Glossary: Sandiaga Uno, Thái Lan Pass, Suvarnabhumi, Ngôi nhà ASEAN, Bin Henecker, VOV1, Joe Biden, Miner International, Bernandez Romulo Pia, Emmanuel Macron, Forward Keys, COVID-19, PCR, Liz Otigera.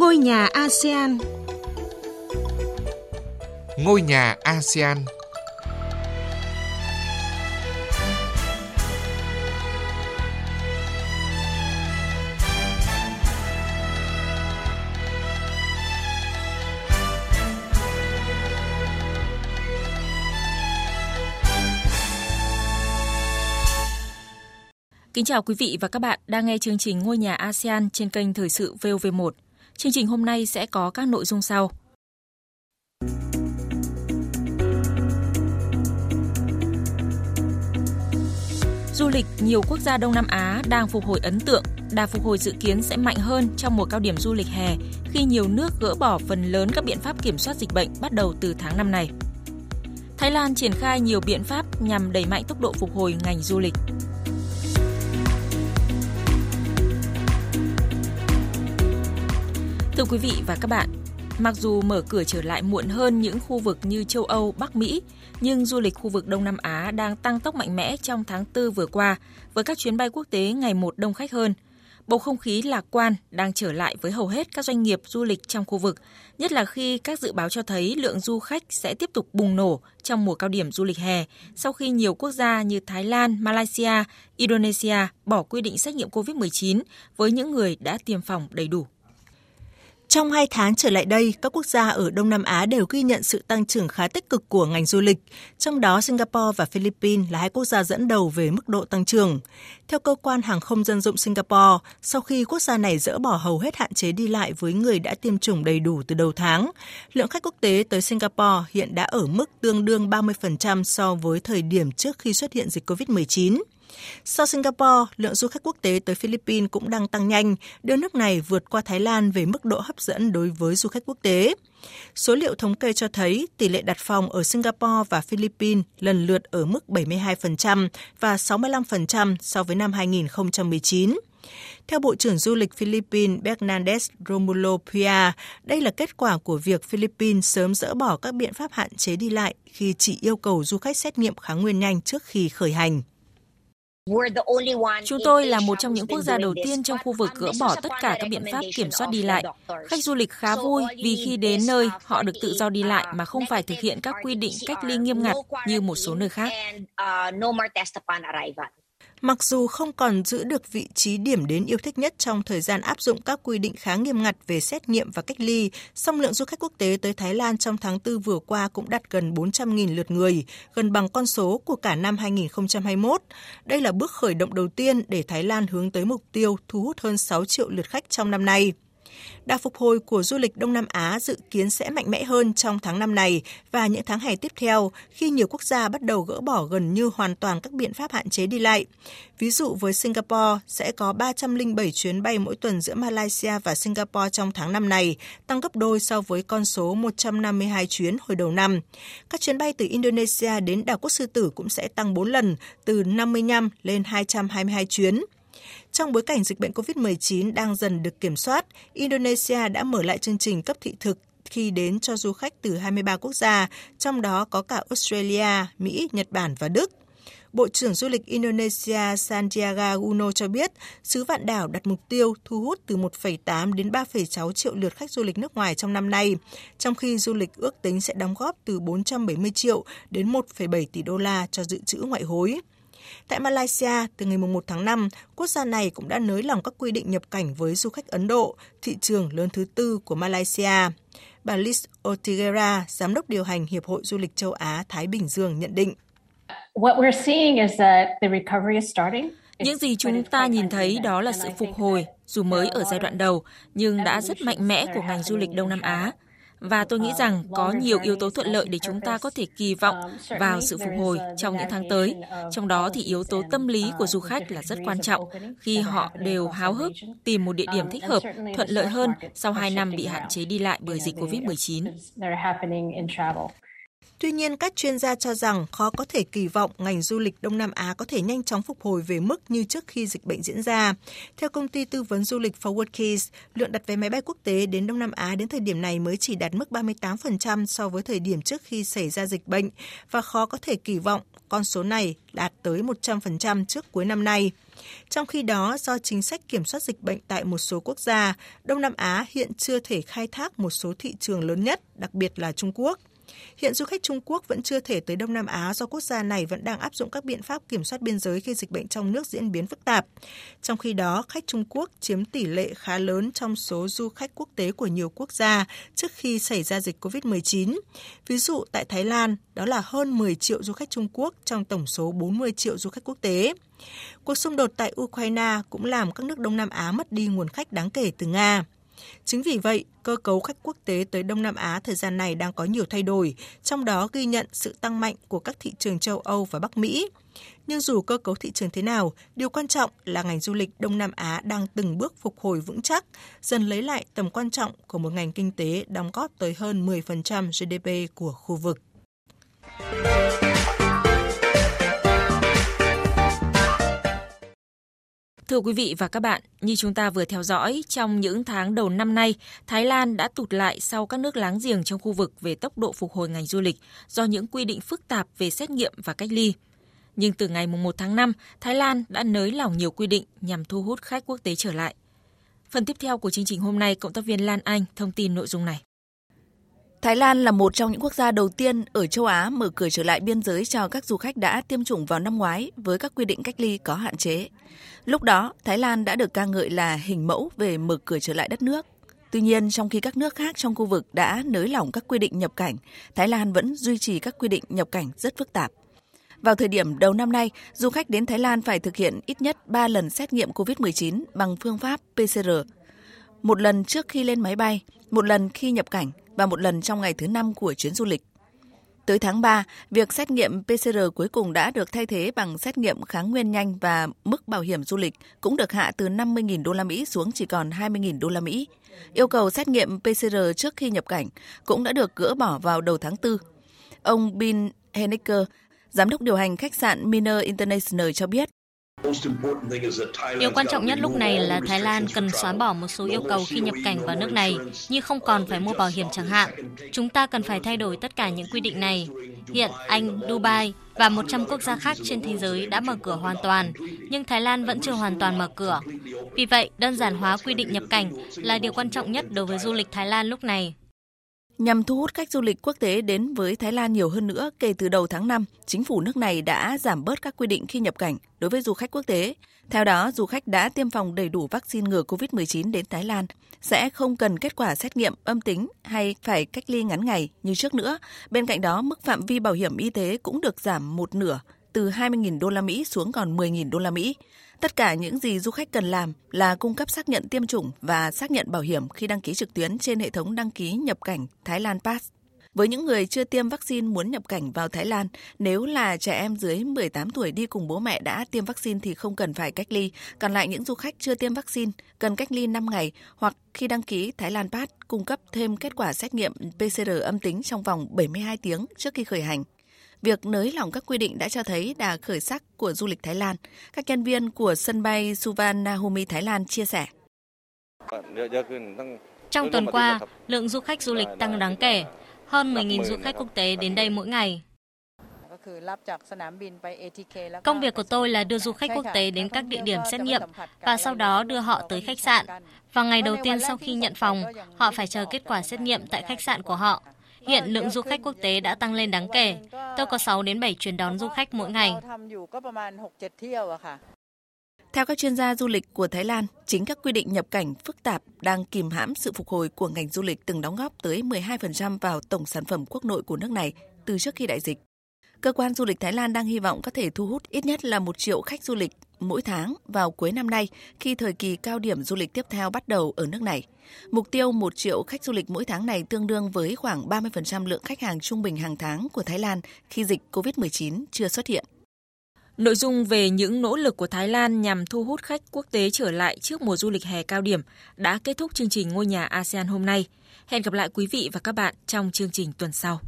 Ngôi nhà ASEAN. Ngôi nhà ASEAN. Kính chào quý vị và các bạn đang nghe chương trình Ngôi nhà ASEAN trên kênh Thời sự VOV1. Chương trình hôm nay sẽ có các nội dung sau. Du lịch nhiều quốc gia Đông Nam Á đang phục hồi ấn tượng, đà phục hồi dự kiến sẽ mạnh hơn trong mùa cao điểm du lịch hè khi nhiều nước gỡ bỏ phần lớn các biện pháp kiểm soát dịch bệnh bắt đầu từ tháng 5 này. Thái Lan triển khai nhiều biện pháp nhằm đẩy mạnh tốc độ phục hồi ngành du lịch. Thưa quý vị và các bạn, mặc dù mở cửa trở lại muộn hơn những khu vực như châu Âu, Bắc Mỹ, nhưng du lịch khu vực Đông Nam Á đang tăng tốc mạnh mẽ trong tháng 4 vừa qua, với các chuyến bay quốc tế ngày một đông khách hơn. Bầu không khí lạc quan đang trở lại với hầu hết các doanh nghiệp du lịch trong khu vực, nhất là khi các dự báo cho thấy lượng du khách sẽ tiếp tục bùng nổ trong mùa cao điểm du lịch hè, sau khi nhiều quốc gia như Thái Lan, Malaysia, Indonesia bỏ quy định xét nghiệm COVID-19 với những người đã tiêm phòng đầy đủ. Trong 2 tháng trở lại đây, các quốc gia ở Đông Nam Á đều ghi nhận sự tăng trưởng khá tích cực của ngành du lịch, trong đó Singapore và Philippines là 2 quốc gia dẫn đầu về mức độ tăng trưởng. Theo cơ quan hàng không dân dụng Singapore, sau khi quốc gia này dỡ bỏ hầu hết hạn chế đi lại với người đã tiêm chủng đầy đủ từ đầu tháng, lượng khách quốc tế tới Singapore hiện đã ở mức tương đương 30% so với thời điểm trước khi xuất hiện dịch COVID-19. Sau Singapore, lượng du khách quốc tế tới Philippines cũng đang tăng nhanh, đưa nước này vượt qua Thái Lan về mức độ hấp dẫn đối với du khách quốc tế. Số liệu thống kê cho thấy tỷ lệ đặt phòng ở Singapore và Philippines lần lượt ở mức 72% và 65% so với năm 2019. Theo Bộ trưởng Du lịch Philippines Bernandez Romulo Pia, đây là kết quả của việc Philippines sớm dỡ bỏ các biện pháp hạn chế đi lại khi chỉ yêu cầu du khách xét nghiệm kháng nguyên nhanh trước khi khởi hành. Chúng tôi là một trong những quốc gia đầu tiên trong khu vực gỡ bỏ tất cả các biện pháp kiểm soát đi lại. Khách du lịch khá vui vì khi đến nơi, họ được tự do đi lại mà không phải thực hiện các quy định cách ly nghiêm ngặt như một số nơi khác. Mặc dù không còn giữ được vị trí điểm đến yêu thích nhất trong thời gian áp dụng các quy định khá nghiêm ngặt về xét nghiệm và cách ly, song lượng du khách quốc tế tới Thái Lan trong tháng 4 vừa qua cũng đạt gần 400.000 lượt người, gần bằng con số của cả năm 2021. Đây là bước khởi động đầu tiên để Thái Lan hướng tới mục tiêu thu hút hơn 6 triệu lượt khách trong năm nay. Đà phục hồi của du lịch Đông Nam Á dự kiến sẽ mạnh mẽ hơn trong tháng 5 này và những tháng hè tiếp theo khi nhiều quốc gia bắt đầu gỡ bỏ gần như hoàn toàn các biện pháp hạn chế đi lại. Ví dụ với Singapore sẽ có 307 chuyến bay mỗi tuần giữa Malaysia và Singapore trong tháng 5 này, tăng gấp đôi so với con số 152 chuyến hồi đầu năm. Các chuyến bay từ Indonesia đến đảo Quốc Sư Tử cũng sẽ tăng 4 lần, từ 55 lên 222 chuyến. Trong bối cảnh dịch bệnh COVID-19 đang dần được kiểm soát, Indonesia đã mở lại chương trình cấp thị thực khi đến cho du khách từ 23 quốc gia, trong đó có cả Australia, Mỹ, Nhật Bản và Đức. Bộ trưởng Du lịch Indonesia Sandiaga Uno cho biết, xứ vạn đảo đặt mục tiêu thu hút từ 1,8 đến 3,6 triệu lượt khách du lịch nước ngoài trong năm nay, trong khi du lịch ước tính sẽ đóng góp từ 470 triệu đến 1,7 tỷ đô la cho dự trữ ngoại hối. Tại Malaysia, từ ngày 1 tháng 5, quốc gia này cũng đã nới lỏng các quy định nhập cảnh với du khách Ấn Độ, thị trường lớn thứ tư của Malaysia. Bà Liz Otigera, giám đốc điều hành Hiệp hội Du lịch châu Á-Thái Bình Dương nhận định. Những gì chúng ta nhìn thấy đó là sự phục hồi, dù mới ở giai đoạn đầu, nhưng đã rất mạnh mẽ của ngành du lịch Đông Nam Á. Và tôi nghĩ rằng có nhiều yếu tố thuận lợi để chúng ta có thể kỳ vọng vào sự phục hồi trong những tháng tới. Trong đó thì yếu tố tâm lý của du khách là rất quan trọng khi họ đều háo hức tìm một địa điểm thích hợp, thuận lợi hơn sau 2 năm bị hạn chế đi lại bởi dịch COVID-19. Tuy nhiên, các chuyên gia cho rằng khó có thể kỳ vọng ngành du lịch Đông Nam Á có thể nhanh chóng phục hồi về mức như trước khi dịch bệnh diễn ra. Theo công ty tư vấn du lịch Forward Keys, lượng đặt vé máy bay quốc tế đến Đông Nam Á đến thời điểm này mới chỉ đạt mức 38% so với thời điểm trước khi xảy ra dịch bệnh và khó có thể kỳ vọng con số này đạt tới 100% trước cuối năm nay. Trong khi đó, do chính sách kiểm soát dịch bệnh tại một số quốc gia, Đông Nam Á hiện chưa thể khai thác một số thị trường lớn nhất, đặc biệt là Trung Quốc. Hiện du khách Trung Quốc vẫn chưa thể tới Đông Nam Á do quốc gia này vẫn đang áp dụng các biện pháp kiểm soát biên giới khi dịch bệnh trong nước diễn biến phức tạp. Trong khi đó, khách Trung Quốc chiếm tỷ lệ khá lớn trong số du khách quốc tế của nhiều quốc gia trước khi xảy ra dịch COVID-19. Ví dụ tại Thái Lan, đó là hơn 10 triệu du khách Trung Quốc trong tổng số 40 triệu du khách quốc tế. Cuộc xung đột tại Ukraine cũng làm các nước Đông Nam Á mất đi nguồn khách đáng kể từ Nga. Chính vì vậy, cơ cấu khách quốc tế tới Đông Nam Á thời gian này đang có nhiều thay đổi, trong đó ghi nhận sự tăng mạnh của các thị trường châu Âu và Bắc Mỹ. Nhưng dù cơ cấu thị trường thế nào, điều quan trọng là ngành du lịch Đông Nam Á đang từng bước phục hồi vững chắc, dần lấy lại tầm quan trọng của một ngành kinh tế đóng góp tới hơn 10% GDP của khu vực. Thưa quý vị và các bạn, như chúng ta vừa theo dõi, trong những tháng đầu năm nay, Thái Lan đã tụt lại sau các nước láng giềng trong khu vực về tốc độ phục hồi ngành du lịch do những quy định phức tạp về xét nghiệm và cách ly. Nhưng từ ngày 1 tháng 5, Thái Lan đã nới lỏng nhiều quy định nhằm thu hút khách quốc tế trở lại. Phần tiếp theo của chương trình hôm nay, cộng tác viên Lan Anh thông tin nội dung này. Thái Lan là một trong những quốc gia đầu tiên ở châu Á mở cửa trở lại biên giới cho các du khách đã tiêm chủng vào năm ngoái với các quy định cách ly có hạn chế. Lúc đó, Thái Lan đã được ca ngợi là hình mẫu về mở cửa trở lại đất nước. Tuy nhiên, trong khi các nước khác trong khu vực đã nới lỏng các quy định nhập cảnh, Thái Lan vẫn duy trì các quy định nhập cảnh rất phức tạp. Vào thời điểm đầu năm nay, du khách đến Thái Lan phải thực hiện ít nhất 3 lần xét nghiệm COVID-19 bằng phương pháp PCR. Một lần trước khi lên máy bay, một lần khi nhập cảnh và một lần trong ngày thứ 5 của chuyến du lịch. Tới tháng 3, việc xét nghiệm PCR cuối cùng đã được thay thế bằng xét nghiệm kháng nguyên nhanh và mức bảo hiểm du lịch cũng được hạ từ 50.000 đô la Mỹ xuống chỉ còn 20.000 đô la Mỹ. Yêu cầu xét nghiệm PCR trước khi nhập cảnh cũng đã được gỡ bỏ vào đầu tháng 4. Ông Bin Henecker, giám đốc điều hành khách sạn Miner International cho biết, điều quan trọng nhất lúc này là Thái Lan cần xóa bỏ một số yêu cầu khi nhập cảnh vào nước này, như không còn phải mua bảo hiểm chẳng hạn. Chúng ta cần phải thay đổi tất cả những quy định này. Hiện Anh, Dubai và 100 quốc gia khác trên thế giới đã mở cửa hoàn toàn, nhưng Thái Lan vẫn chưa hoàn toàn mở cửa. Vì vậy, đơn giản hóa quy định nhập cảnh là điều quan trọng nhất đối với du lịch Thái Lan lúc này. Nhằm thu hút khách du lịch quốc tế đến với Thái Lan nhiều hơn nữa, kể từ đầu tháng 5, chính phủ nước này đã giảm bớt các quy định khi nhập cảnh đối với du khách quốc tế. Theo đó, du khách đã tiêm phòng đầy đủ vaccine ngừa COVID-19 đến Thái Lan sẽ không cần kết quả xét nghiệm âm tính hay phải cách ly ngắn ngày như trước nữa. Bên cạnh đó, mức phạm vi bảo hiểm y tế cũng được giảm một nửa, từ 20.000 đô la Mỹ xuống còn 10.000 đô la Mỹ. Tất cả những gì du khách cần làm là cung cấp xác nhận tiêm chủng và xác nhận bảo hiểm khi đăng ký trực tuyến trên hệ thống đăng ký nhập cảnh Thái Lan Pass. Với những người chưa tiêm vaccine muốn nhập cảnh vào Thái Lan, nếu là trẻ em dưới 18 tuổi đi cùng bố mẹ đã tiêm vaccine thì không cần phải cách ly. Còn lại những du khách chưa tiêm vaccine cần cách ly 5 ngày hoặc khi đăng ký Thái Lan Pass cung cấp thêm kết quả xét nghiệm PCR âm tính trong vòng 72 tiếng trước khi khởi hành. Việc nới lỏng các quy định đã cho thấy đà khởi sắc của du lịch Thái Lan. Các nhân viên của sân bay Suvarnabhumi Thái Lan chia sẻ. Trong tuần qua, lượng du khách du lịch tăng đáng kể. Hơn 10.000 du khách quốc tế đến đây mỗi ngày. Công việc của tôi là đưa du khách quốc tế đến các địa điểm xét nghiệm và sau đó đưa họ tới khách sạn. Vào ngày đầu tiên sau khi nhận phòng, họ phải chờ kết quả xét nghiệm tại khách sạn của họ. Hiện lượng du khách quốc tế đã tăng lên đáng kể. Tôi có 6 đến 7 chuyến đón du khách mỗi ngày. Theo các chuyên gia du lịch của Thái Lan, chính các quy định nhập cảnh phức tạp đang kìm hãm sự phục hồi của ngành du lịch từng đóng góp tới 12% vào tổng sản phẩm quốc nội của nước này từ trước khi đại dịch. Cơ quan du lịch Thái Lan đang hy vọng có thể thu hút ít nhất là 1 triệu khách du lịch mỗi tháng vào cuối năm nay khi thời kỳ cao điểm du lịch tiếp theo bắt đầu ở nước này. Mục tiêu 1 triệu khách du lịch mỗi tháng này tương đương với khoảng 30% lượng khách hàng trung bình hàng tháng của Thái Lan khi dịch COVID-19 chưa xuất hiện. Nội dung về những nỗ lực của Thái Lan nhằm thu hút khách quốc tế trở lại trước mùa du lịch hè cao điểm đã kết thúc chương trình Ngôi nhà ASEAN hôm nay. Hẹn gặp lại quý vị và các bạn trong chương trình tuần sau.